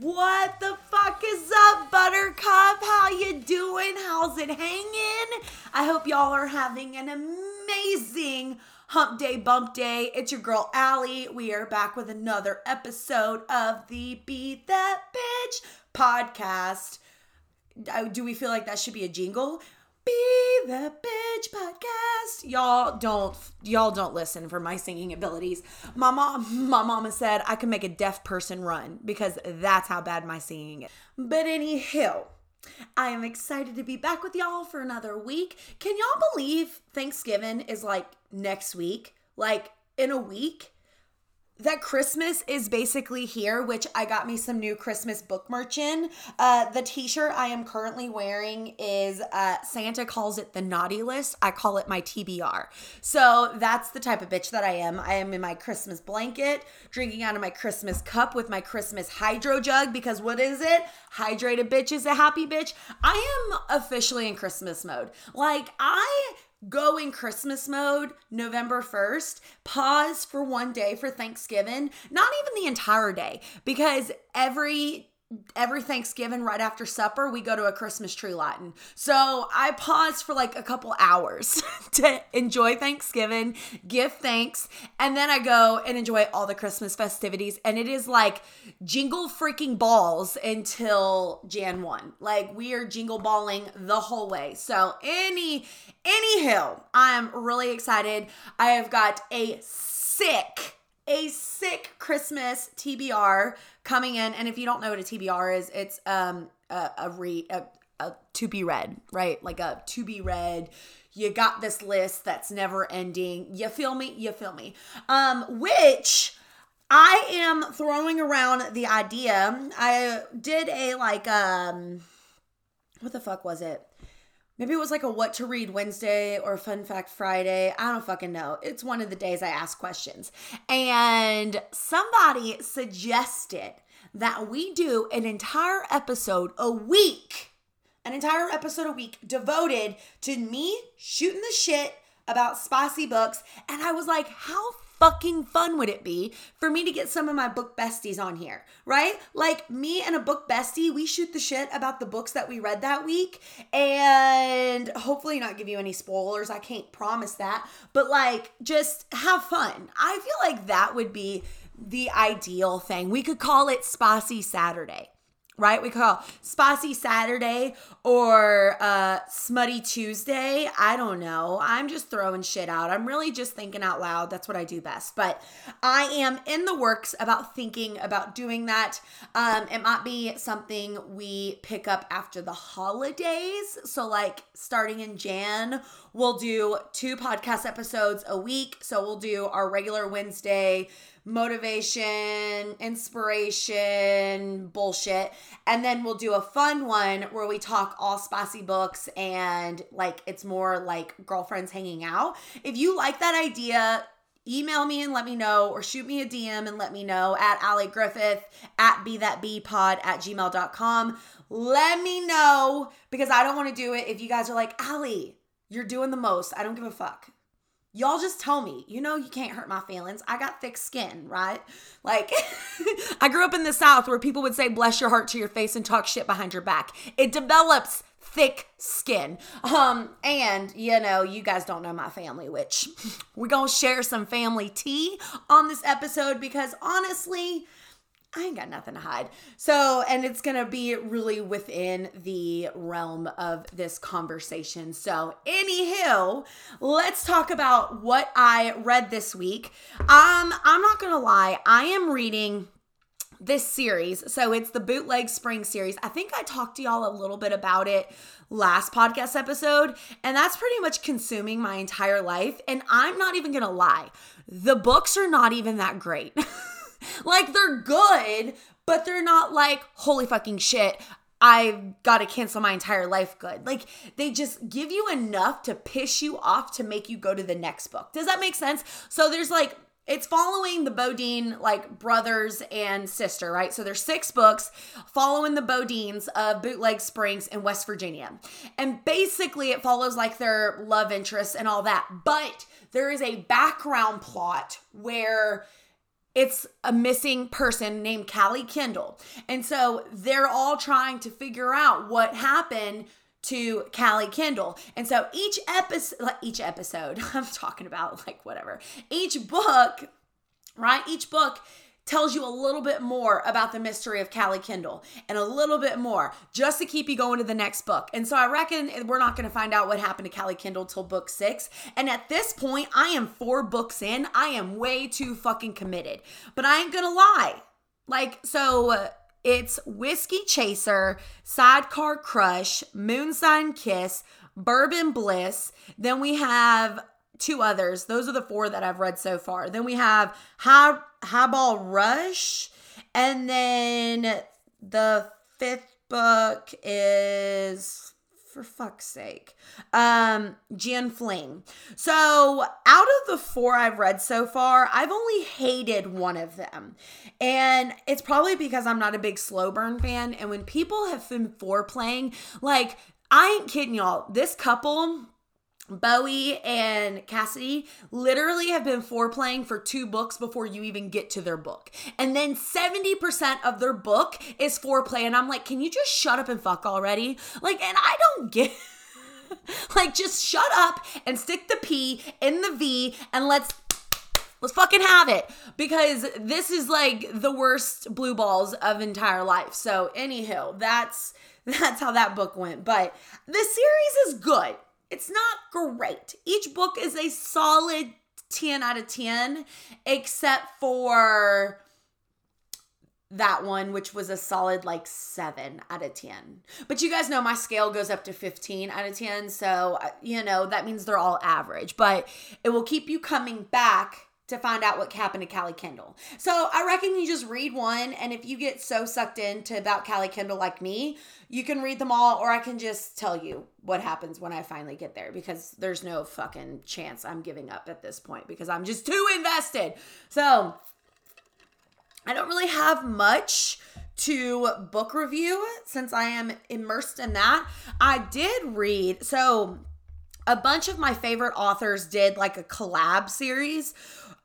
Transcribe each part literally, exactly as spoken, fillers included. What the fuck is up, Buttercup? How you doing? How's it hanging? I hope y'all are having an amazing hump day, bump day. It's your girl, Allie. We are back with another episode of the Be That Bitch podcast. Do we feel like that should be a jingle? Be the Bitch podcast. Y'all don't, y'all don't listen for my singing abilities. My mom, my mama said I could make a deaf person run because that's how bad my singing is. But anyhow, I am excited to be back with y'all for another week. Can y'all believe Thanksgiving is like next week? Like in a week? That Christmas is basically here, which I got me some new Christmas book merch in. Uh, the t-shirt I am currently wearing is, uh, Santa calls it the naughty list. I call it my T B R. So that's the type of bitch that I am. I am in my Christmas blanket, drinking out of my Christmas cup with my Christmas hydro jug, because what is it? Hydrated bitch is a happy bitch. I am officially in Christmas mode. Like, I... go in Christmas mode November first, pause for one day for Thanksgiving, not even the entire day, because every every Thanksgiving right after supper, we go to a Christmas tree lighting. So I pause for like a couple hours to enjoy Thanksgiving, give thanks, and then I go and enjoy all the Christmas festivities. And it is like jingle freaking balls until January first. Like, we are jingle balling the whole way. So any, anyhow, I'm really excited. I have got a sick A sick Christmas T B R coming in. And if you don't know what a T B R is, it's um a a, re, a a to be read, right? Like a to be read. You got this list that's never ending. You feel me? You feel me? Um, which I am throwing around the idea. I did a like um, what the fuck was it? Maybe it was like a what to read Wednesday or fun fact Friday. I don't fucking know. It's one of the days I ask questions. And somebody suggested that we do an entire episode a week, an entire episode a week devoted to me shooting the shit about spicy books. And I was like, how fucking fun would it be for me to get some of my book besties on here, right? Like, me and a book bestie, we shoot the shit about the books that we read that week, and hopefully not give you any spoilers. I can't promise that, but like, just have fun. I feel like that would be the ideal thing. We could call it Spicy Saturday, right? We call Spicy Saturday or uh, Smutty Tuesday. I don't know. I'm just throwing shit out. I'm really just thinking out loud. That's what I do best. But I am in the works about thinking about doing that. Um, it might be something we pick up after the holidays. So like starting in January, we'll do two podcast episodes a week. So we'll do our regular Wednesday motivation, inspiration, bullshit. And then we'll do a fun one where we talk all spicy books and like it's more like girlfriends hanging out. If you like that idea, email me and let me know, or shoot me a D M and let me know at Allie Griffith at be that b pod at gmail dot com. Let me know, because I don't want to do it if you guys are like, Allie, you're doing the most. I don't give a fuck. Y'all just tell me. You know you can't hurt my feelings. I got thick skin, right? Like, I grew up in the South where people would say, bless your heart to your face and talk shit behind your back. It develops thick skin. Um, and, you know, you guys don't know my family, which we're going to share some family tea on this episode because, honestly, I ain't got nothing to hide. So, and it's going to be really within the realm of this conversation. So, anywho, let's talk about what I read this week. Um, I'm not going to lie. I am reading this series. So, it's the Bootleg Spring series. I think I talked to y'all a little bit about it last podcast episode, and that's pretty much consuming my entire life. And I'm not even going to lie. The books are not even that great. Like, they're good, but they're not like, holy fucking shit, I've got to cancel my entire life good. Like, they just give you enough to piss you off to make you go to the next book. Does that make sense? So there's like, it's following the Bodine, like, brothers and sister, right? So there's six books following the Bodines of Bootleg Springs in West Virginia. And basically it follows like their love interests and all that. But there is a background plot where it's a missing person named Callie Kendall. And so they're all trying to figure out what happened to Callie Kendall. And so each episode, each episode, I'm talking about like whatever, each book, right? Each book tells you a little bit more about the mystery of Callie Kendall and a little bit more just to keep you going to the next book. And so I reckon we're not going to find out what happened to Callie Kendall till book six. And at this point, I am four books in. I am way too fucking committed, but I ain't going to lie. Like, so uh, it's Whiskey Chaser, Sidecar Crush, Moonshine Kiss, Bourbon Bliss. Then we have two others. Those are the four that I've read so far. Then we have High... Highball Rush, and then the fifth book is, for fuck's sake, um, Gin Fling. So out of the four I've read so far, I've only hated one of them. And it's probably because I'm not a big slow burn fan. And when people have been foreplaying, like, I ain't kidding y'all, this couple, Bowie and Cassidy, literally have been foreplaying for two books before you even get to their book. And then seventy percent of their book is foreplay. And I'm like, can you just shut up and fuck already? Like, and I don't get like, just shut up and stick the P in the V and let's Let's fucking have it, because this is like the worst blue balls of entire life. So anywho, that's that's how that book went. But the series is good. It's not great. Each book is a solid ten out of ten, except for that one, which was a solid like seven out of ten. But you guys know my scale goes up to fifteen out of ten. So, you know, that means they're all average. But it will keep you coming back to find out what happened to Callie Kendall. So I reckon you just read one, and if you get so sucked into about Callie Kendall like me, you can read them all, or I can just tell you what happens when I finally get there, because there's no fucking chance I'm giving up at this point because I'm just too invested. So I don't really have much to book review since I am immersed in that. I did read, so a bunch of my favorite authors did like a collab series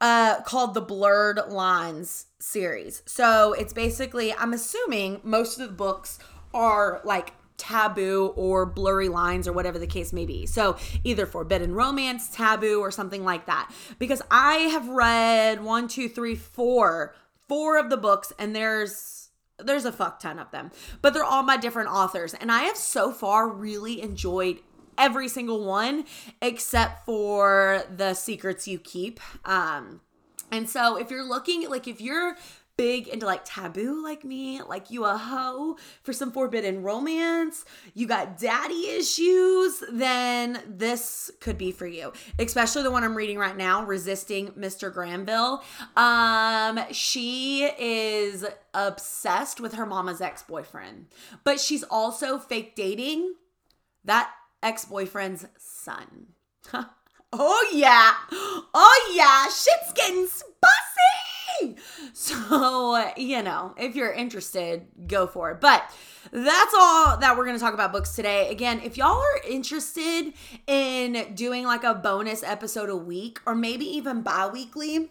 Uh, called the Blurred Lines series. So it's basically, I'm assuming most of the books are like taboo or blurry lines or whatever the case may be. So either forbidden romance, taboo, or something like that. Because I have read one, two, three, four, four of the books, and there's there's a fuck ton of them. But they're all my different authors. And I have so far really enjoyed every single one except for The Secrets You Keep. Um, and so if you're looking, like if you're big into like taboo like me, like you a hoe for some forbidden romance, you got daddy issues, then this could be for you. Especially the one I'm reading right now, Resisting Mister Granville. Um, she is obsessed with her mama's ex-boyfriend, but she's also fake dating that ex-boyfriend's son. Huh. Oh yeah. Oh yeah. Shit's getting spicy. So, you know, if you're interested, go for it. But that's all that we're going to talk about books today. Again, if y'all are interested in doing like a bonus episode a week or maybe even bi-weekly,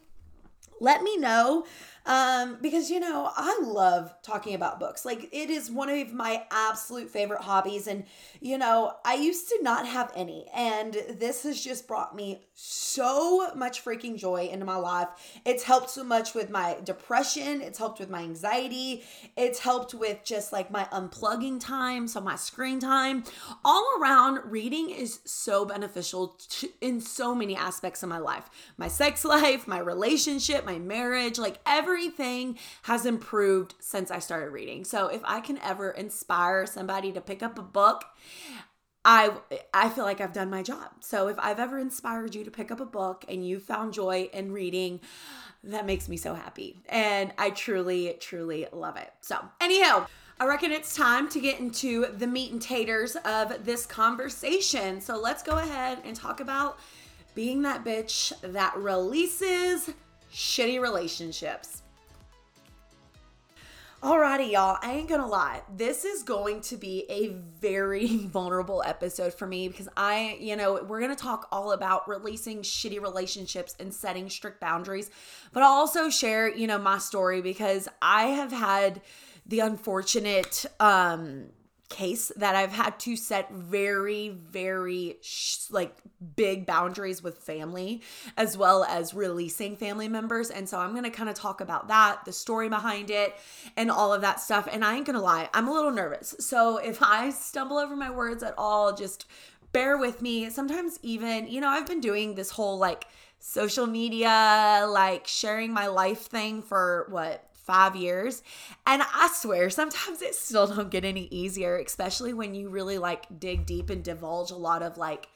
let me know. Um, because, you know, I love talking about books. Like, it is one of my absolute favorite hobbies. And, you know, I used to not have any. And this has just brought me so much freaking joy into my life. It's helped so much with my depression. It's helped with my anxiety. It's helped with just like my unplugging time. So my screen time. All around, reading is so beneficial to, in so many aspects of my life. My sex life, my relationship, my marriage, like everything. Everything has improved since I started reading. So if I can ever inspire somebody to pick up a book, I I feel like I've done my job. So if I've ever inspired you to pick up a book and you found joy in reading, that makes me so happy. And I truly, truly love it. So anyhow, I reckon it's time to get into the meat and taters of this conversation. So let's go ahead and talk about being that bitch that releases shitty relationships. Alrighty, y'all. I ain't gonna lie. This is going to be a very vulnerable episode for me because I, you know, we're gonna talk all about releasing shitty relationships and setting strict boundaries, but I'll also share, you know, my story because I have had the unfortunate um, case that I've had to set very, very sh- like big boundaries with family as well as releasing family members. And so I'm going to kind of talk about that, the story behind it and all of that stuff. And I ain't going to lie, I'm a little nervous. So if I stumble over my words at all, just bear with me. Sometimes even, you know, I've been doing this whole like social media, like sharing my life thing for what? five years. And I swear, sometimes it still don't get any easier, especially when you really like dig deep and divulge a lot of like,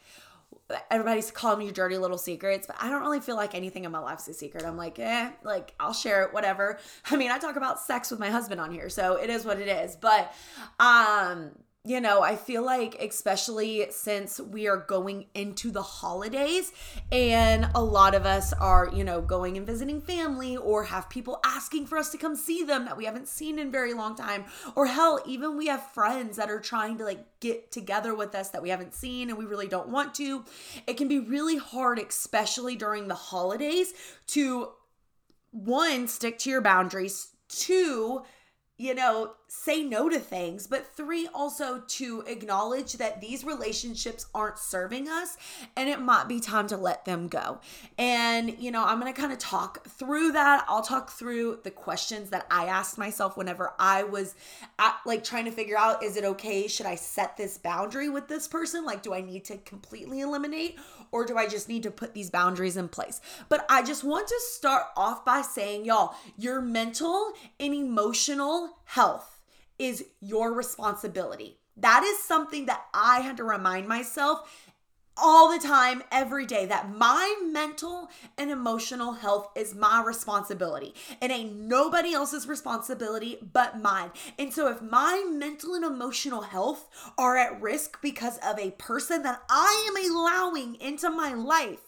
everybody's calling me your dirty little secrets, but I don't really feel like anything in my life's a secret. I'm like, eh, like I'll share it, whatever. I mean, I talk about sex with my husband on here, so it is what it is. But, um, you know, I feel like especially since we are going into the holidays and a lot of us are, you know, going and visiting family or have people asking for us to come see them that we haven't seen in a very long time. Or hell, even we have friends that are trying to like get together with us that we haven't seen and we really don't want to. It can be really hard, especially during the holidays, to one, stick to your boundaries, two, you know, say no to things, but three, also to acknowledge that these relationships aren't serving us and it might be time to let them go. And, you know, I'm going to kind of talk through that. I'll talk through the questions that I asked myself whenever I was at, like trying to figure out, is it okay? Should I set this boundary with this person? Like, do I need to completely eliminate or do I just need to put these boundaries in place? But I just want to start off by saying, y'all, your mental and emotional health is your responsibility. That is something that I had to remind myself all the time, every day, that my mental and emotional health is my responsibility. It ain't nobody else's responsibility but mine. And so if my mental and emotional health are at risk because of a person that I am allowing into my life,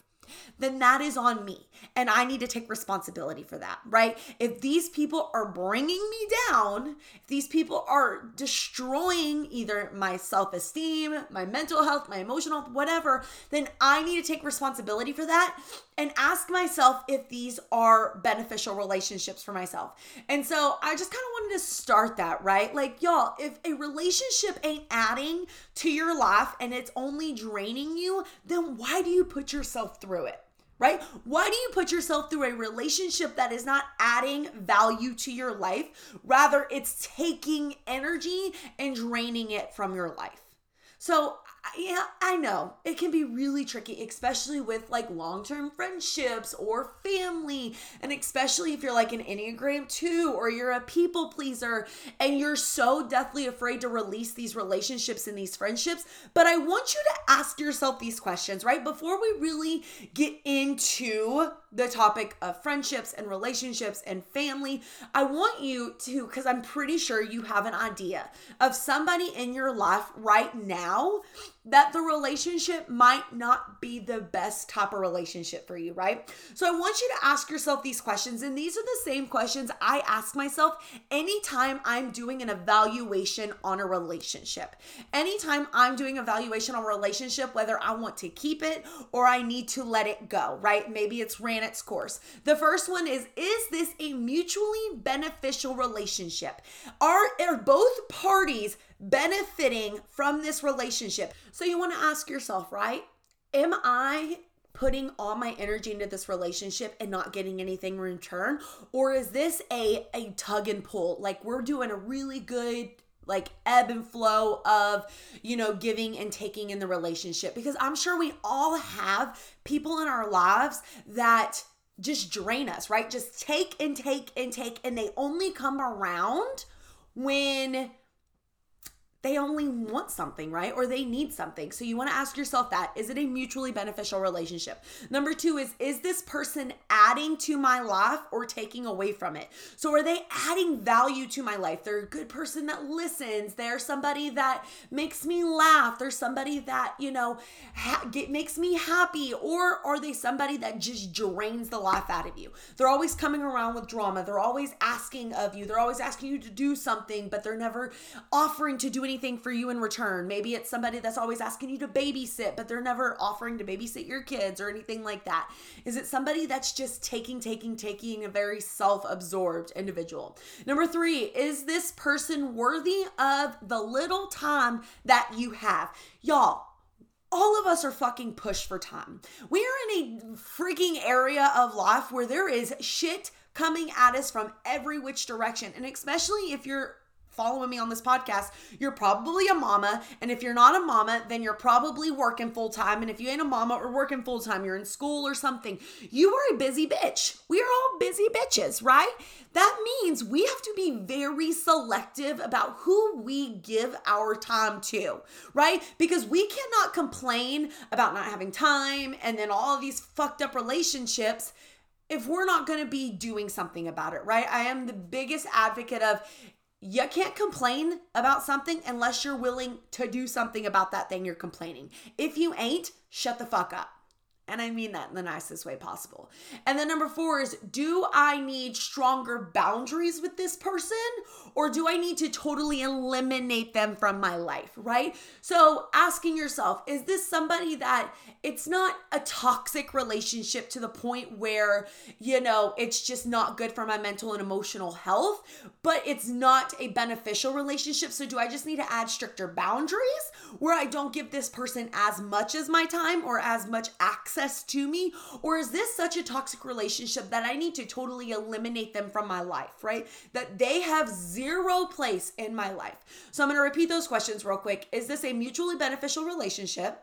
then that is on me. And I need to take responsibility for that, right? If these people are bringing me down, if these people are destroying either my self-esteem, my mental health, my emotional health, whatever, then I need to take responsibility for that and ask myself if these are beneficial relationships for myself. And so I just kind of wanted to start that, right? Like, y'all, if a relationship ain't adding to your life and it's only draining you, then why do you put yourself through it, right? Why do you put yourself through a relationship that is not adding value to your life? Rather, it's taking energy and draining it from your life. So yeah, I know it can be really tricky, especially with like long-term friendships or family. And especially if you're like an Enneagram two or you're a people pleaser and you're so deathly afraid to release these relationships and these friendships. But I want you to ask yourself these questions, right? Before we really get into the topic of friendships and relationships and family, I want you to, because I'm pretty sure you have an idea of somebody in your life right now that the relationship might not be the best type of relationship for you, right? So I want you to ask yourself these questions, and these are the same questions I ask myself anytime I'm doing an evaluation on a relationship. Anytime I'm doing evaluation on a relationship, whether I want to keep it or I need to let it go, right? Maybe it's ran its course. The first one is, is this a mutually beneficial relationship? Are, are both parties benefiting from this relationship? So you want to ask yourself, right? Am I putting all my energy into this relationship and not getting anything in return? Or is this a, a tug and pull? Like we're doing a really good like ebb and flow of, you know, giving and taking in the relationship. Because I'm sure we all have people in our lives that just drain us, right? Just take and take and take, and they only come around when they only want something, right? Or they need something. So you want to ask yourself that. Is it a mutually beneficial relationship? Number two is, is this person adding to my life or taking away from it? So are they adding value to my life? They're a good person that listens. They're somebody that makes me laugh. They're somebody that, you know, ha- get, makes me happy. Or are they somebody that just drains the life out of you? They're always coming around with drama. They're always asking of you. They're always asking you to do something, but they're never offering to do anything for you in return. Maybe it's somebody that's always asking you to babysit, but they're never offering to babysit your kids or anything like that. Is it somebody that's just taking, taking, taking, a very self-absorbed individual? Number three, is this person worthy of the little time that you have? Y'all, all of us are fucking pushed for time. We are in a freaking area of life where there is shit coming at us from every which direction. And especially if you're following me on this podcast, you're probably a mama. And if you're not a mama, then you're probably working full time. And if you ain't a mama or working full time, you're in school or something. You are a busy bitch. We are all busy bitches, right? That means we have to be very selective about who we give our time to, right? Because we cannot complain about not having time and then all of these fucked up relationships if we're not going to be doing something about it, right? I am the biggest advocate of, you can't complain about something unless you're willing to do something about that thing you're complaining. If you ain't, shut the fuck up. And I mean that in the nicest way possible. And then number four is, do I need stronger boundaries with this person, or do I need to totally eliminate them from my life, right? So asking yourself, is this somebody that it's not a toxic relationship to the point where, you know, it's just not good for my mental and emotional health, but it's not a beneficial relationship. So do I just need to add stricter boundaries where I don't give this person as much as my time or as much access to me? Or is this such a toxic relationship that I need to totally eliminate them from my life, right? That they have zero place in my life. So I'm going to repeat those questions real quick. Is this a mutually beneficial relationship?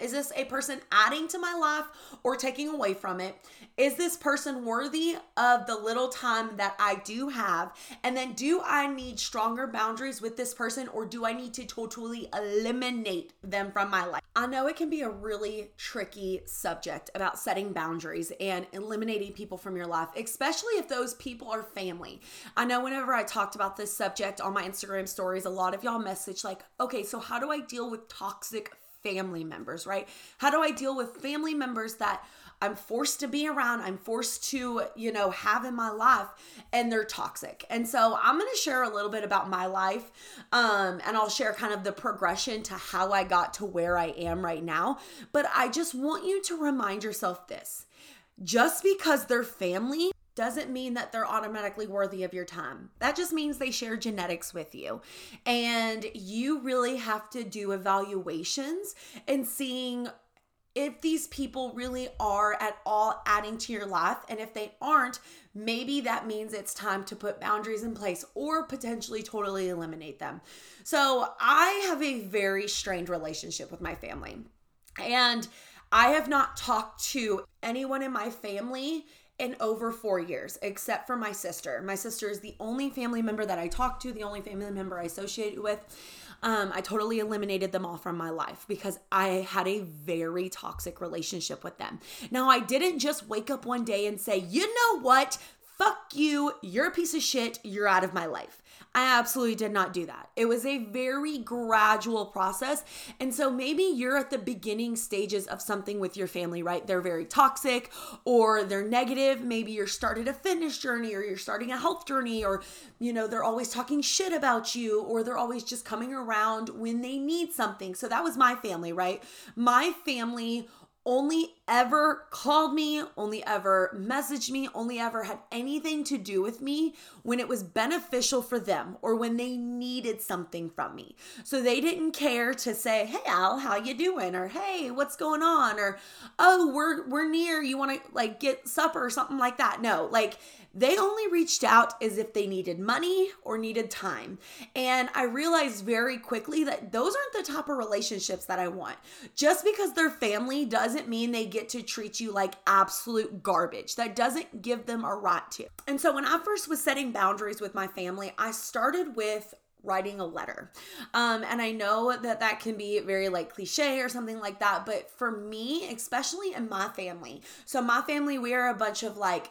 Is this a person adding to my life or taking away from it? Is this person worthy of the little time that I do have? And then, do I need stronger boundaries with this person, or do I need to totally eliminate them from my life? I know it can be a really tricky subject about setting boundaries and eliminating people from your life, especially if those people are family. I know whenever I talked about this subject on my Instagram stories, a lot of y'all messaged like, okay, so how do I deal with toxic family members, right? How do I deal with family members that I'm forced to be around, I'm forced to, you know, have in my life, and they're toxic? And so I'm going to share a little bit about my life, um, and I'll share kind of the progression to how I got to where I am right now. But I just want you to remind yourself this: just because they're family doesn't mean that they're automatically worthy of your time. That just means they share genetics with you. And you really have to do evaluations and seeing if these people really are at all adding to your life. And if they aren't, maybe that means it's time to put boundaries in place or potentially totally eliminate them. So I have a very strained relationship with my family. And I have not talked to anyone in my family in over four years, except for my sister. My sister is the only family member that I talk to, the only family member I associate with. Um, I totally eliminated them all from my life because I had a very toxic relationship with them. Now, I didn't just wake up one day and say, you know what? Fuck you. You're a piece of shit. You're out of my life. I absolutely did not do that. It was a very gradual process. And so maybe you're at the beginning stages of something with your family, right? They're very toxic or they're negative. Maybe you're started a fitness journey or you're starting a health journey, or, you know, they're always talking shit about you, or they're always just coming around when they need something. So that was my family, right? My family only ever called me, only ever messaged me, only ever had anything to do with me when it was beneficial for them or when they needed something from me. So they didn't care to say, hey, Al, how you doing? Or, hey, what's going on? Or, oh, we're we're near. You want to like get supper or something like that? No, like they only reached out as if they needed money or needed time. And I realized very quickly that those aren't the type of relationships that I want. Just because they're family does doesn't mean they get to treat you like absolute garbage. That doesn't give them a right to. And so when I first was setting boundaries with my family, I started with writing a letter. Um, and I know that that can be very like cliche or something like that, but for me, especially in my family. So my family, we are a bunch of like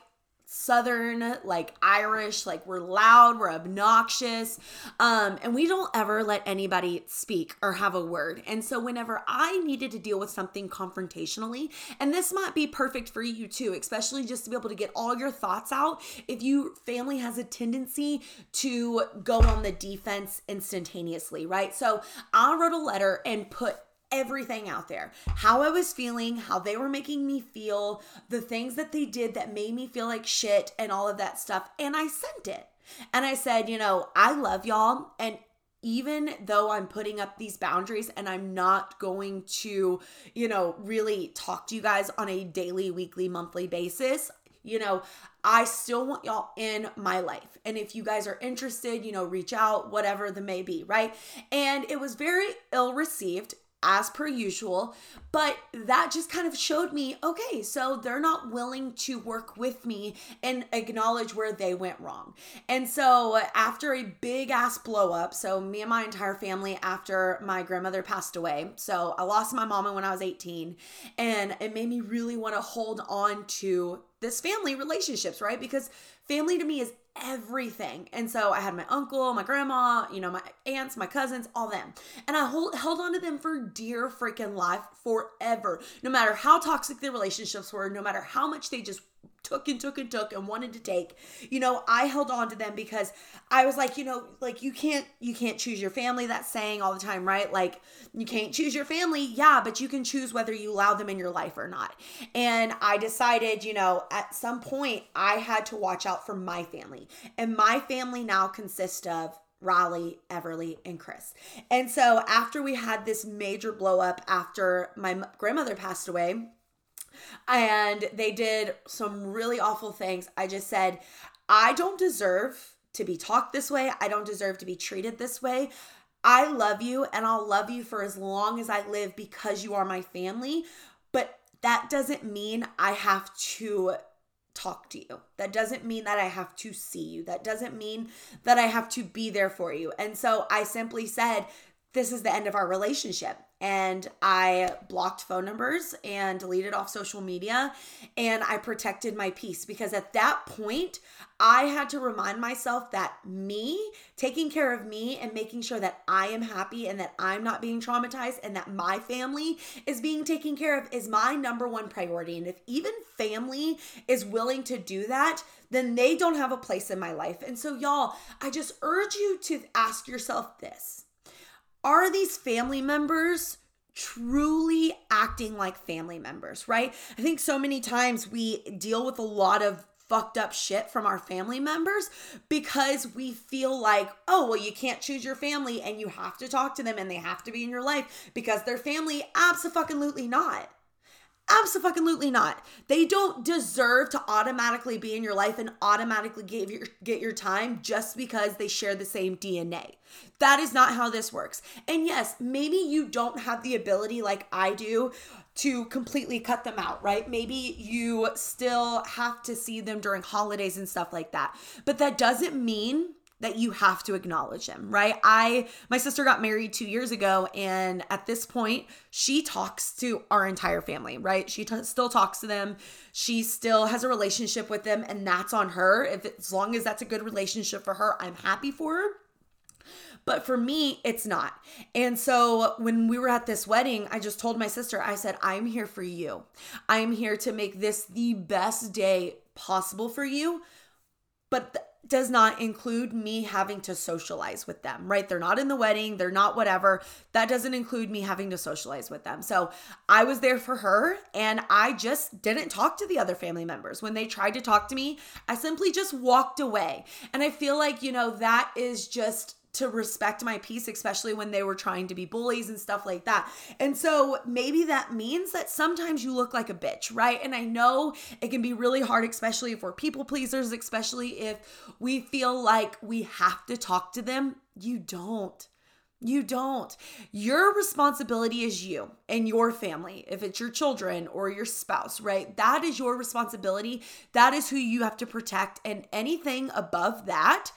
Southern, like Irish, like we're loud, we're obnoxious, um, and we don't ever let anybody speak or have a word. And so whenever I needed to deal with something confrontationally, and this might be perfect for you too, especially just to be able to get all your thoughts out, if your family has a tendency to go on the defense instantaneously, right? So I wrote a letter and put everything out there. How I was feeling, how they were making me feel, the things that they did that made me feel like shit and all of that stuff. And I sent it. And I said, you know, I love y'all. And even though I'm putting up these boundaries and I'm not going to, you know, really talk to you guys on a daily, weekly, monthly basis, you know, I still want y'all in my life. And if you guys are interested, you know, reach out, whatever the may be, right? And it was very ill received, as per usual, but that just kind of showed me, okay, so they're not willing to work with me and acknowledge where they went wrong. And so after a big ass blow up, so me and my entire family, after my grandmother passed away, so I lost my mama when I was eighteen, and it made me really want to hold on to this family relationships, right? Because family to me is everything. And so I had my uncle, my grandma, you know, my aunts, my cousins, all them. And I hold, held on to them for dear freaking life forever. No matter how toxic their relationships were, no matter how much they just took and took and took and wanted to take, you know, I held on to them because I was like, you know, like you can't, you can't choose your family. That's saying all the time, right? Like you can't choose your family. Yeah, but you can choose whether you allow them in your life or not. And I decided, you know, at some point I had to watch out for my family, and my family now consists of Riley, Everly, and Chris. And so after we had this major blow up after my grandmother passed away, and they did some really awful things, I just said, I don't deserve to be talked this way. I don't deserve to be treated this way. I love you, and I'll love you for as long as I live because you are my family. But that doesn't mean I have to talk to you. That doesn't mean that I have to see you. That doesn't mean that I have to be there for you. And so I simply said, this is the end of our relationship. And I blocked phone numbers and deleted off social media, and I protected my peace, because at that point I had to remind myself that me taking care of me and making sure that I am happy and that I'm not being traumatized and that my family is being taken care of is my number one priority. And if even family is willing to do that, then they don't have a place in my life. And so y'all, I just urge you to ask yourself this. Are these family members truly acting like family members, right? I think so many times we deal with a lot of fucked up shit from our family members because we feel like, oh, well, you can't choose your family and you have to talk to them and they have to be in your life because they're family. Abso-fucking-lutely not. Abso-fucking-lutely not. They don't deserve to automatically be in your life and automatically get your, get your time just because they share the same D N A. That is not how this works. And yes, maybe you don't have the ability like I do to completely cut them out, right? Maybe you still have to see them during holidays and stuff like that. But that doesn't mean that you have to acknowledge them, right? I, my sister got married two years ago, and at this point, she talks to our entire family, right? She t- still talks to them. She still has a relationship with them, and that's on her. If it, as long as that's a good relationship for her, I'm happy for her. But for me, it's not. And so when we were at this wedding, I just told my sister, I said, I'm here for you. I'm here to make this the best day possible for you. But th- does not include me having to socialize with them, right? They're not in the wedding. They're not whatever. That doesn't include me having to socialize with them. So I was there for her, and I just didn't talk to the other family members. When they tried to talk to me, I simply just walked away. And I feel like, you know, that is just to respect my peace, especially when they were trying to be bullies and stuff like that. And so maybe that means that sometimes you look like a bitch, right? And I know it can be really hard, especially if we're people pleasers, especially if we feel like we have to talk to them. You don't. You don't. Your responsibility is you and your family. If it's your children or your spouse, right? That is your responsibility. That is who you have to protect. And anything above that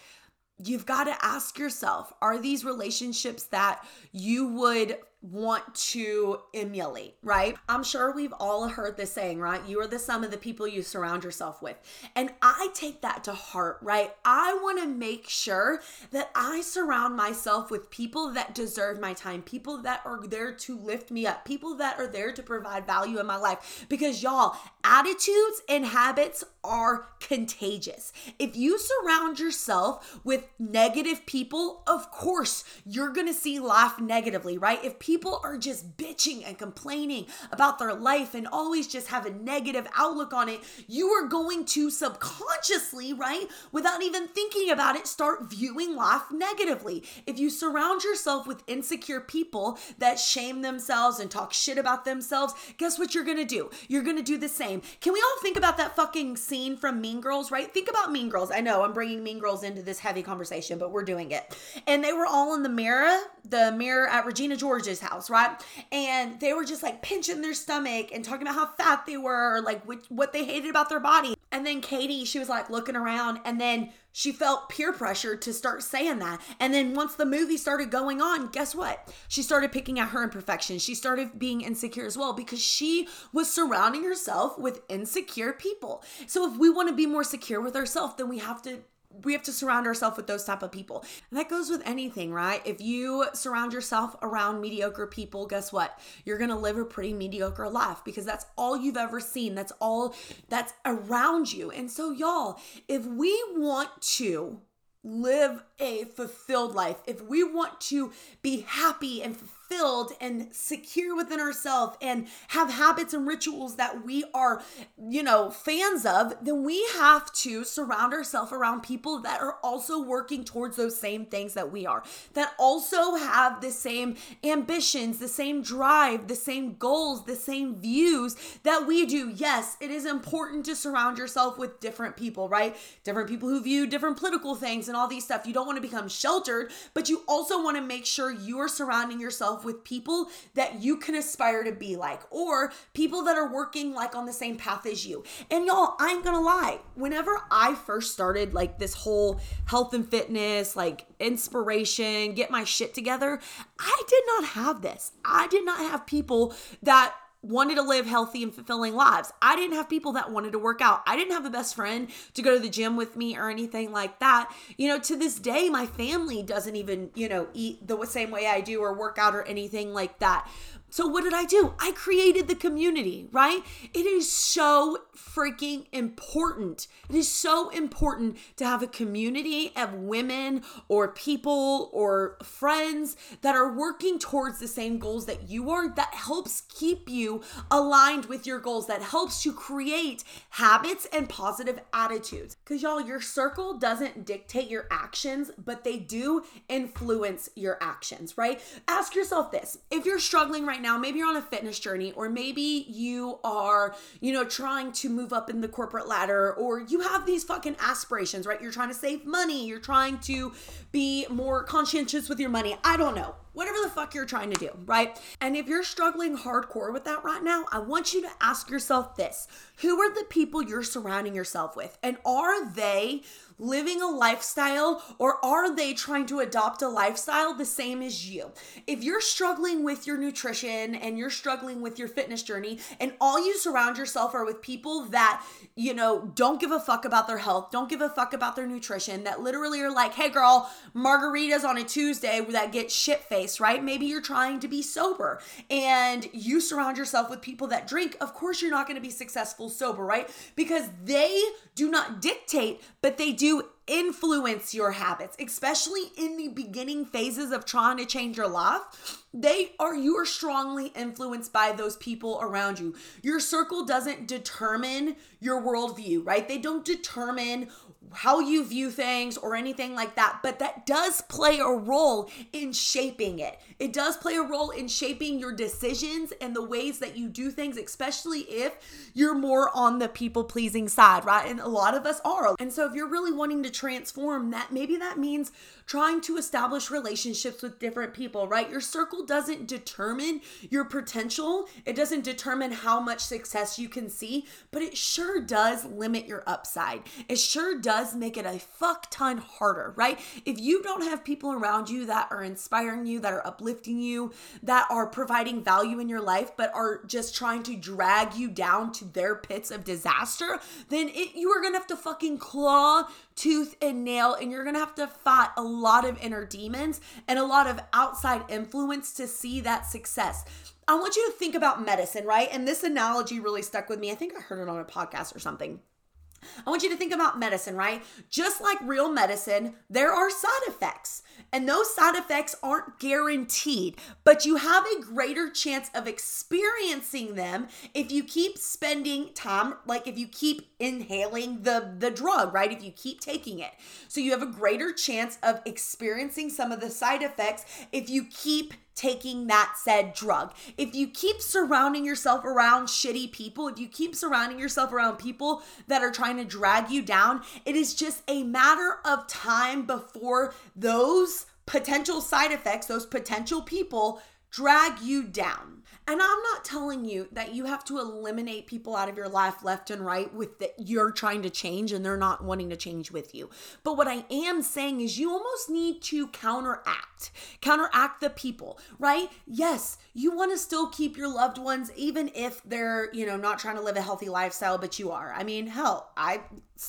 you've got to ask yourself, are these relationships that you would want to emulate, right? I'm sure we've all heard this saying, right? You are the sum of the people you surround yourself with. And I take that to heart, right? I want to make sure that I surround myself with people that deserve my time, people that are there to lift me up, people that are there to provide value in my life. Because y'all, attitudes and habits are contagious. If you surround yourself with negative people, of course, you're going to see life negatively, right? If people People are just bitching and complaining about their life and always just have a negative outlook on it, you are going to subconsciously, right, without even thinking about it, start viewing life negatively. If you surround yourself with insecure people that shame themselves and talk shit about themselves, guess what you're going to do? You're going to do the same. Can we all think about that fucking scene from Mean Girls, right? Think about Mean Girls. I know I'm bringing Mean Girls into this heavy conversation, but we're doing it. And they were all in the mirror, the mirror at Regina George's house, right? And they were just like pinching their stomach and talking about how fat they were, or like which, what they hated about their body. And then Katie, she was like looking around, and then she felt peer pressure to start saying that. And then once the movie started going on, guess what? She started picking out her imperfections. She started being insecure as well because she was surrounding herself with insecure people. So if we want to be more secure with ourselves, then we have to We have to surround ourselves with those type of people. And that goes with anything, right? If you surround yourself around mediocre people, guess what? You're going to live a pretty mediocre life because that's all you've ever seen. That's all that's around you. And so y'all, if we want to live a fulfilled life, if we want to be happy and fulfilled and secure within ourselves and have habits and rituals that we are, you know, fans of, then we have to surround ourselves around people that are also working towards those same things that we are, that also have the same ambitions, the same drive, the same goals, the same views that we do. Yes, it is important to surround yourself with different people, right? Different people who view different political things and all these stuff. You don't want to become sheltered, but you also want to make sure you are surrounding yourself with people that you can aspire to be like, or people that are working like on the same path as you. And y'all, I ain't gonna lie, whenever I first started like this whole health and fitness, like inspiration, get my shit together, I did not have this. I did not have people that wanted to live healthy and fulfilling lives. I didn't have people that wanted to work out. I didn't have a best friend to go to the gym with me or anything like that. You know, to this day, my family doesn't even, you know, eat the same way I do or work out or anything like that. So what did I do? I created the community, right? It is so freaking important. It is so important to have a community of women or people or friends that are working towards the same goals that you are. That helps keep you aligned with your goals. That helps you create habits and positive attitudes. Because y'all, your circle doesn't dictate your actions, but they do influence your actions, right? Ask yourself this. If you're struggling right now, Now, maybe you're on a fitness journey, or maybe you are, you know, trying to move up in the corporate ladder, or you have these fucking aspirations, right? You're trying to save money. You're trying to be more conscientious with your money. I don't know. Whatever the fuck you're trying to do, right? And if you're struggling hardcore with that right now, I want you to ask yourself this. Who are the people you're surrounding yourself with? And are they living a lifestyle, or are they trying to adopt a lifestyle the same as you? If you're struggling with your nutrition and you're struggling with your fitness journey, and all you surround yourself are with people that, you know, don't give a fuck about their health, don't give a fuck about their nutrition, that literally are like, hey girl, margaritas on a Tuesday that get shit-faced, right? Maybe you're trying to be sober and you surround yourself with people that drink. Of course you're not going to be successful sober, right? Because they do not dictate, but they do do influence your habits, especially in the beginning phases of trying to change your life. They are, you are strongly influenced by those people around you. Your circle doesn't determine your worldview, right? They don't determine how you view things or anything like that, but that does play a role in shaping it. It does play a role in shaping your decisions and the ways that you do things, especially if you're more on the people pleasing side, right? And a lot of us are. And so if you're really wanting to transform, that maybe that means trying to establish relationships with different people, right? Your circle doesn't determine your potential. It doesn't determine how much success you can see, but it sure does limit your upside. It sure does make it a fuck ton harder, right? If you don't have people around you that are inspiring you, that are uplifting you, that are providing value in your life, but are just trying to drag you down to their pits of disaster, then it, you are gonna have to fucking claw tooth and nail, and you're gonna have to fight a lot of inner demons and a lot of outside influence to see that success. I want you to think about medicine, right? And this analogy really stuck with me. I think I heard it on a podcast or something. I want you to think about medicine, right? Just like real medicine, there are side effects, and those side effects aren't guaranteed, but you have a greater chance of experiencing them if you keep spending time, like if you keep inhaling the, the drug, right? If you keep taking it. So you have a greater chance of experiencing some of the side effects if you keep taking that said drug. If you keep surrounding yourself around shitty people, if you keep surrounding yourself around people that are trying to drag you down, it is just a matter of time before those potential side effects, those potential people drag you down. And I'm not telling you that you have to eliminate people out of your life left and right with that you're trying to change and they're not wanting to change with you. But what I am saying is you almost need to counteract, counteract the people, right? Yes, you want to still keep your loved ones, even if they're, you know, not trying to live a healthy lifestyle, but you are. I mean, hell, I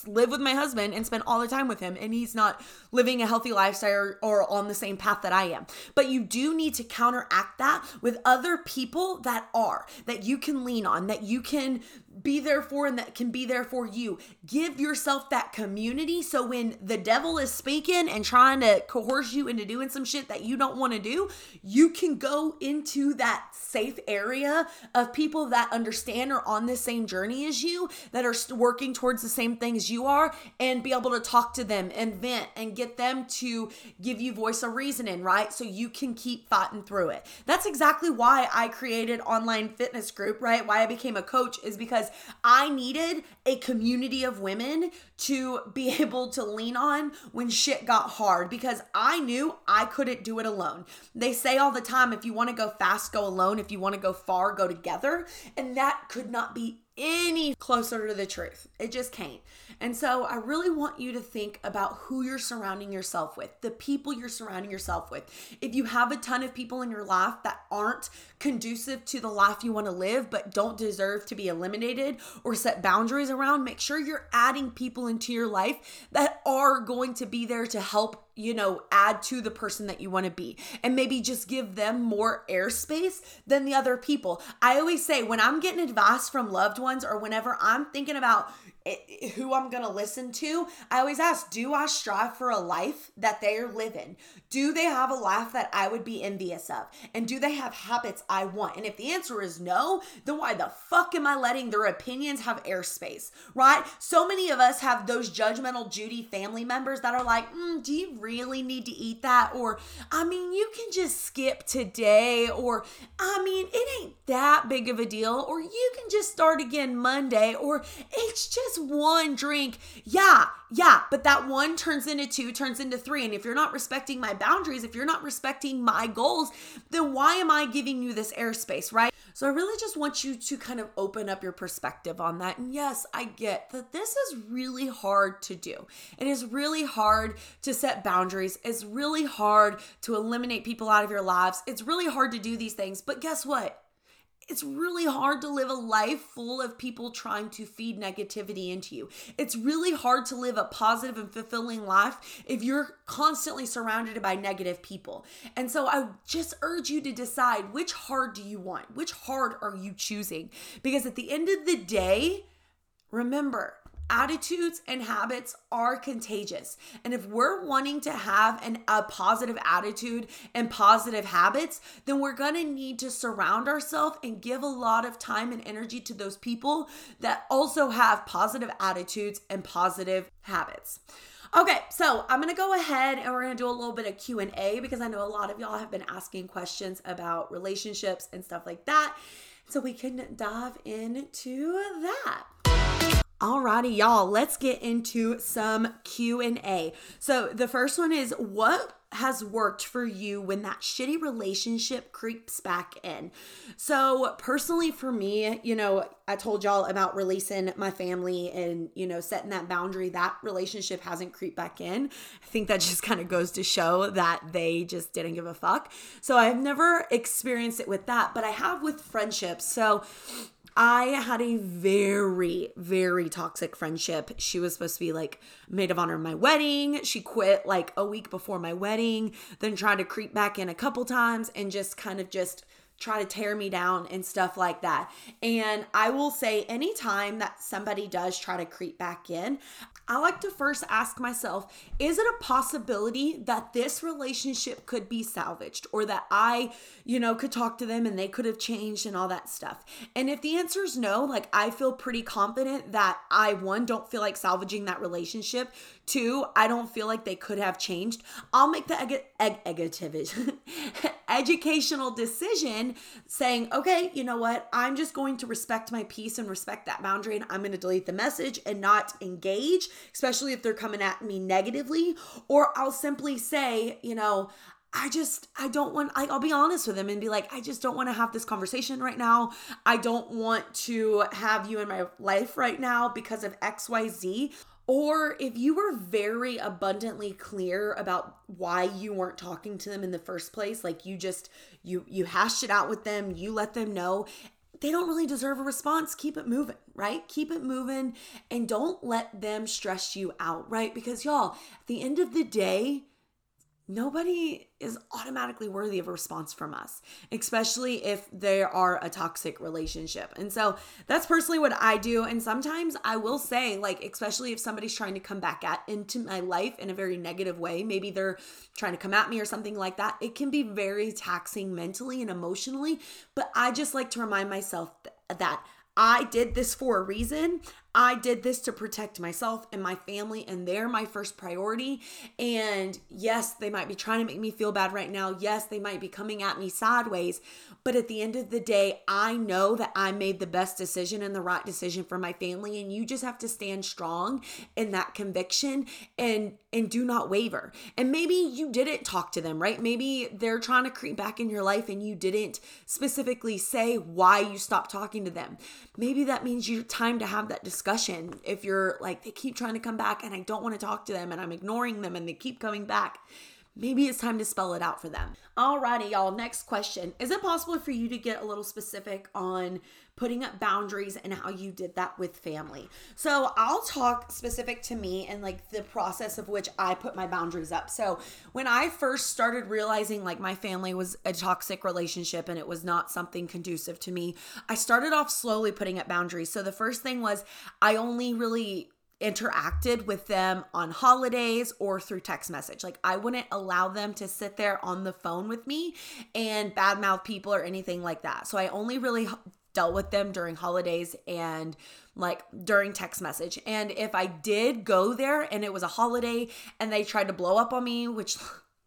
live with my husband and spend all the time with him, and he's not living a healthy lifestyle or on the same path that I am. But you do need to counteract that with other people that are, that you can lean on, that you can be there for, and that can be there for you. Give yourself that community, so when the devil is speaking and trying to coerce you into doing some shit that you don't want to do, you can go into that safe area of people that understand, are on the same journey as you, that are working towards the same things you are, and be able to talk to them and vent and get them to give you voice of reasoning, right? So you can keep fighting through it. That's exactly why I created Created online fitness group, right? Why I became a coach is because I needed a community of women to be able to lean on when shit got hard, because I knew I couldn't do it alone. They say all the time, if you want to go fast, go alone. If you want to go far, go together. And that could not be any closer to the truth. It just can't. And so I really want you to think about who you're surrounding yourself with, the people you're surrounding yourself with. If you have a ton of people in your life that aren't conducive to the life you want to live, but don't deserve to be eliminated or set boundaries around, make sure you're adding people into your life that are going to be there to help, you know, add to the person that you want to be, and maybe just give them more airspace than the other people. I always say, when I'm getting advice from loved ones, or whenever I'm thinking about it, who I'm going to listen to, I always ask, do I strive for a life that they are living? Do they have a life that I would be envious of? And do they have habits I want? And if the answer is no, then why the fuck am I letting their opinions have airspace, right? So many of us have those judgmental Judy family members that are like, mm, do you really need to eat that? Or, I mean, you can just skip today. Or, I mean, it ain't that big of a deal. Or you can just start again Monday. Or it's just one drink. Yeah, yeah, but that one turns into two, turns into three. And if you're not respecting my boundaries, if you're not respecting my goals, then why am I giving you this airspace, right? So I really just want you to kind of open up your perspective on that. And yes, I get that this is really hard to do. It is really hard to set boundaries. It's really hard to eliminate people out of your lives. It's really hard to do these things, but guess what? It's really hard to live a life full of people trying to feed negativity into you. It's really hard to live a positive and fulfilling life if you're constantly surrounded by negative people. And so I just urge you to decide, which hard do you want? Which hard are you choosing? Because at the end of the day, remember, attitudes and habits are contagious. And if we're wanting to have an, a positive attitude and positive habits, then we're going to need to surround ourselves and give a lot of time and energy to those people that also have positive attitudes and positive habits. Okay, so I'm going to go ahead and we're going to do a little bit of Q and A, because I know a lot of y'all have been asking questions about relationships and stuff like that. So we can dive into that. Alrighty, y'all, let's get into some Q and A. So the first one is, what has worked for you when that shitty relationship creeps back in? So personally for me, you know, I told y'all about releasing my family and, you know, setting that boundary. That relationship hasn't creeped back in. I think that just kind of goes to show that they just didn't give a fuck. So I've never experienced it with that, but I have with friendships. So I had a very, very toxic friendship. She was supposed to be like maid of honor in my wedding. She quit like a week before my wedding, then tried to creep back in a couple times and just kind of just try to tear me down and stuff like that. And I will say, anytime that somebody does try to creep back in, I like to first ask myself, is it a possibility that this relationship could be salvaged, or that I, you know, could talk to them and they could have changed and all that stuff? And if the answer is no, like, I feel pretty confident that I, one, don't feel like salvaging that relationship. Two, I don't feel like they could have changed. I'll make the eg- eg- egativity, educational decision saying, okay, you know what? I'm just going to respect my peace and respect that boundary, and I'm going to delete the message and not engage, especially if they're coming at me negatively. Or I'll simply say, you know, I just, I don't want, I, I'll be honest with them and be like, I just don't want to have this conversation right now. I don't want to have you in my life right now because of X Y Z. Or if you were very abundantly clear about why you weren't talking to them in the first place, like you just, you you hashed it out with them, you let them know, they don't really deserve a response. Keep it moving, right? Keep it moving, and don't let them stress you out, right? Because y'all, at the end of the day, nobody is automatically worthy of a response from us, especially if they are a toxic relationship. And so that's personally what I do. And sometimes I will say, like, especially if somebody's trying to come back at into my life in a very negative way, maybe they're trying to come at me or something like that, it can be very taxing mentally and emotionally. But I just like to remind myself th- that I did this for a reason. I did this to protect myself and my family, and they're my first priority. And yes, they might be trying to make me feel bad right now. Yes, they might be coming at me sideways. But at the end of the day, I know that I made the best decision and the right decision for my family. And you just have to stand strong in that conviction and, and do not waver. And maybe you didn't talk to them, right? Maybe they're trying to creep back in your life and you didn't specifically say why you stopped talking to them. Maybe that means you're time to have that discussion. Discussion. If you're like, they keep trying to come back and I don't want to talk to them and I'm ignoring them and they keep coming back, maybe it's time to spell it out for them. Alrighty, y'all. Next question. Is it possible for you to get a little specific on putting up boundaries and how you did that with family? So I'll talk specific to me and like the process of which I put my boundaries up. So when I first started realizing like my family was a toxic relationship and it was not something conducive to me, I started off slowly putting up boundaries. So the first thing was, I only really interacted with them on holidays or through text message. Like, I wouldn't allow them to sit there on the phone with me and badmouth people or anything like that. So I only really dealt with them during holidays and like during text message. And if I did go there and it was a holiday and they tried to blow up on me, which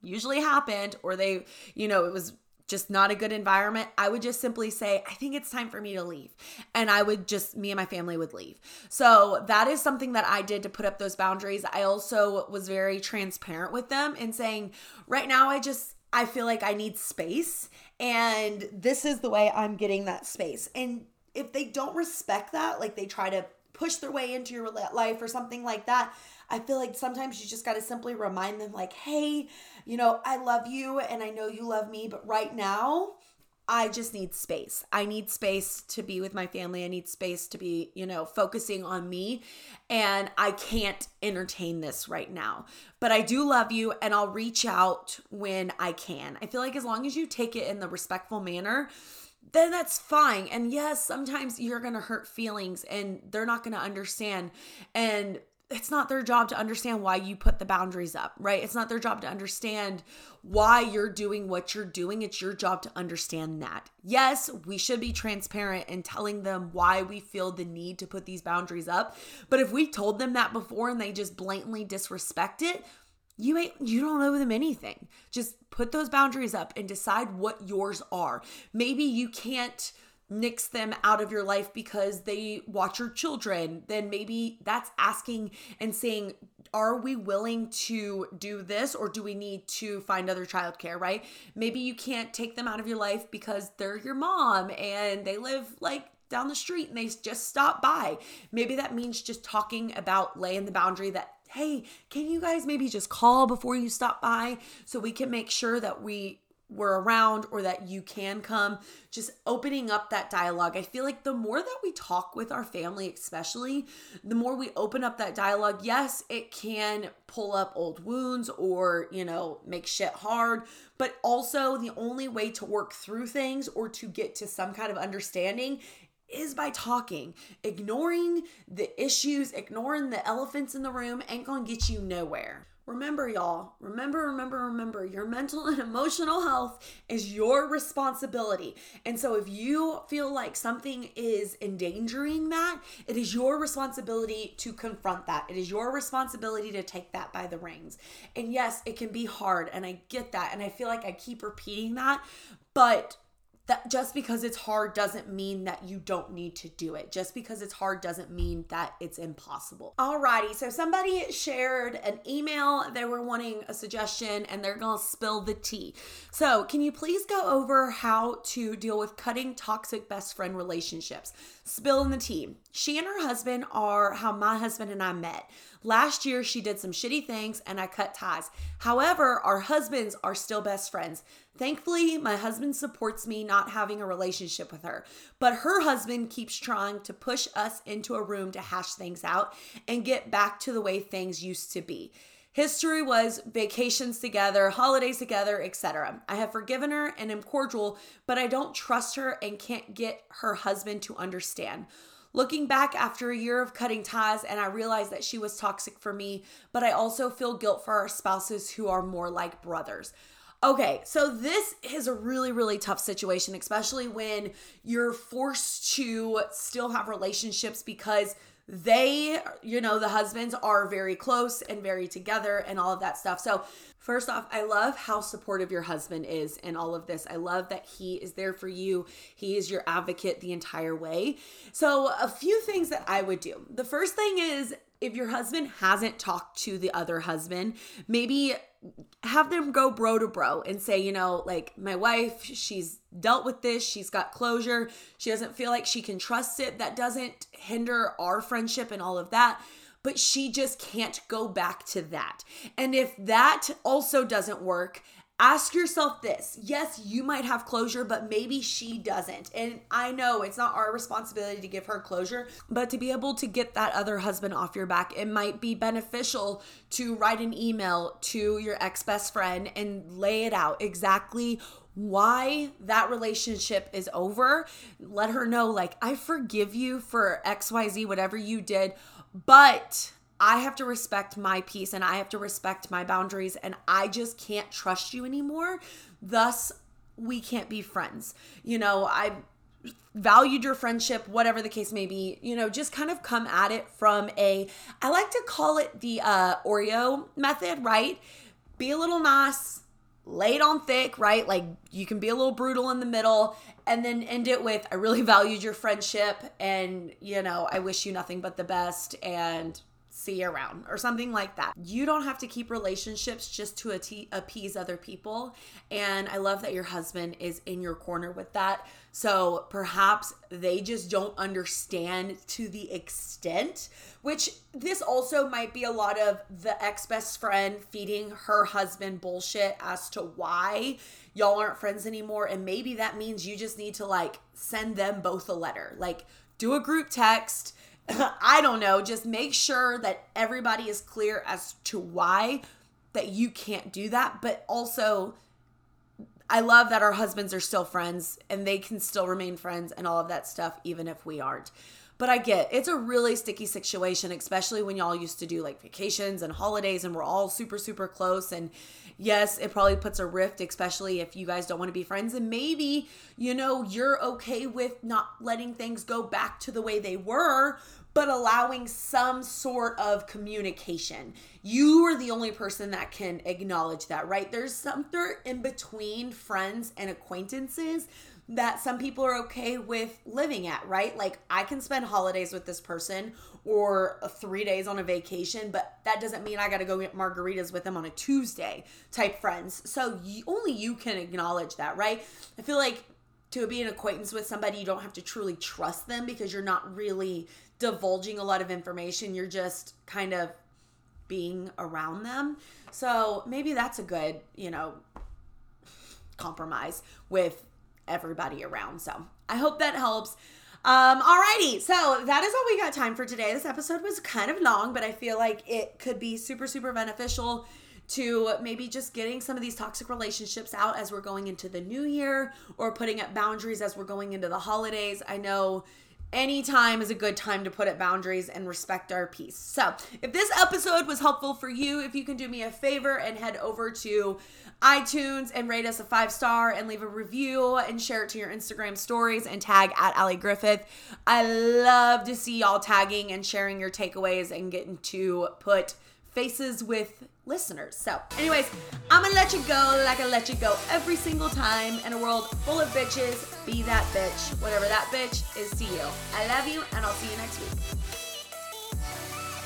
usually happened, or they, you know, it was just not a good environment, I would just simply say, I think it's time for me to leave. And I would just, me and my family would leave. So that is something that I did to put up those boundaries. I also was very transparent with them and saying, right now, I just, I feel like I need space. And this is the way I'm getting that space. And if they don't respect that, like they try to push their way into your life or something like that, I feel like sometimes you just got to simply remind them like, hey, you know, I love you and I know you love me, but right now I just need space. I need space to be with my family. I need space to be, you know, focusing on me, and I can't entertain this right now, but I do love you and I'll reach out when I can. I feel like as long as you take it in the respectful manner, then that's fine. And yes, sometimes you're going to hurt feelings and they're not going to understand. And it's not their job to understand why you put the boundaries up, right? It's not their job to understand why you're doing what you're doing. It's your job to understand that. Yes, we should be transparent in telling them why we feel the need to put these boundaries up. But if we told them that before and they just blatantly disrespect it, You ain't, you don't owe them anything. Just put those boundaries up and decide what yours are. Maybe you can't nix them out of your life because they watch your children, then maybe that's asking and saying, are we willing to do this or do we need to find other childcare, right? Maybe you can't take them out of your life because they're your mom and they live like down the street and they just stop by. Maybe that means just talking about laying the boundary that, hey, can you guys maybe just call before you stop by so we can make sure that we were around or that you can come? Just opening up that dialogue. I feel like the more that we talk with our family, especially, the more we open up that dialogue. Yes, it can pull up old wounds or, you know, make shit hard, but also the only way to work through things or to get to some kind of understanding is by talking. Ignoring the issues, ignoring the elephants in the room ain't gonna get you nowhere. Remember, y'all, remember, remember, remember, your mental and emotional health is your responsibility. And so if you feel like something is endangering that, it is your responsibility to confront that. It is your responsibility to take that by the reins. And yes, it can be hard, and I get that. And I feel like I keep repeating that, but that just because it's hard doesn't mean that you don't need to do it. Just because it's hard doesn't mean that it's impossible. Alrighty, so somebody shared an email. They were wanting a suggestion and they're gonna spill the tea. So can you please go over how to deal with cutting toxic best friend relationships? Spilling the tea. She and her husband are how my husband and I met. Last year, she did some shitty things and I cut ties. However, our husbands are still best friends. Thankfully, my husband supports me not having a relationship with her, but her husband keeps trying to push us into a room to hash things out and get back to the way things used to be. History was vacations together, holidays together, et cetera. I have forgiven her and am cordial, but I don't trust her and can't get her husband to understand. Looking back after a year of cutting ties, and I realized that she was toxic for me, but I also feel guilt for our spouses who are more like brothers. Okay, so this is a really, really tough situation, especially when you're forced to still have relationships because they, you know, the husbands are very close and very together and all of that stuff. So first off, I love how supportive your husband is in all of this. I love that he is there for you. He is your advocate the entire way. So a few things that I would do. The first thing is, if your husband hasn't talked to the other husband, maybe have them go bro to bro and say, you know, like, my wife, she's dealt with this. She's got closure. She doesn't feel like she can trust it. That doesn't hinder our friendship and all of that, but she just can't go back to that. And if that also doesn't work, ask yourself this. Yes, you might have closure, but maybe she doesn't. And I know it's not our responsibility to give her closure, but to be able to get that other husband off your back, it might be beneficial to write an email to your ex-best friend and lay it out exactly why that relationship is over. Let her know, like, I forgive you for X Y Z, whatever you did, but I have to respect my peace and I have to respect my boundaries and I just can't trust you anymore. Thus, we can't be friends. You know, I valued your friendship, whatever the case may be. You know, just kind of come at it from a, I like to call it the uh, Oreo method, right? Be a little nice, lay it on thick, right? Like, you can be a little brutal in the middle and then end it with, I really valued your friendship and, you know, I wish you nothing but the best and see you around, or something like that. You don't have to keep relationships just to appease other people. And I love that your husband is in your corner with that. So perhaps they just don't understand to the extent, which this also might be a lot of the ex-best friend feeding her husband bullshit as to why y'all aren't friends anymore. And maybe that means you just need to, like, send them both a letter, like do a group text, I don't know, just make sure that everybody is clear as to why that you can't do that. But also, I love that our husbands are still friends and they can still remain friends and all of that stuff, even if we aren't. But I get, it's a really sticky situation, especially when y'all used to do like vacations and holidays and we're all super, super close. And yes, it probably puts a rift, especially if you guys don't want to be friends. And maybe, you know, you're okay with not letting things go back to the way they were, but allowing some sort of communication. You are the only person that can acknowledge that, right? There's something in between friends and acquaintances that some people are okay with living at, right? Like, I can spend holidays with this person or three days on a vacation, but that doesn't mean I got to go get margaritas with them on a Tuesday type friends. So you, only you can acknowledge that, right? I feel like to be an acquaintance with somebody, you don't have to truly trust them because you're not really divulging a lot of information. You're just kind of being around them. So maybe that's a good, you know, compromise with everybody around. So I hope that helps. Um, alrighty, so that is all we got time for today. This episode was kind of long, but I feel like it could be super, super beneficial to maybe just getting some of these toxic relationships out as we're going into the new year, or putting up boundaries as we're going into the holidays. I know any time is a good time to put up boundaries and respect our peace. So if this episode was helpful for you, if you can do me a favor and head over to iTunes and rate us a five star and leave a review and share it to your Instagram stories and tag at Allie Griffith. I love to see y'all tagging and sharing your takeaways and getting to put faces with listeners. So anyways, I'm gonna let you go like I let you go every single time. In a world full of bitches, be that bitch, whatever that bitch is to you. I love you, and I'll see you next week.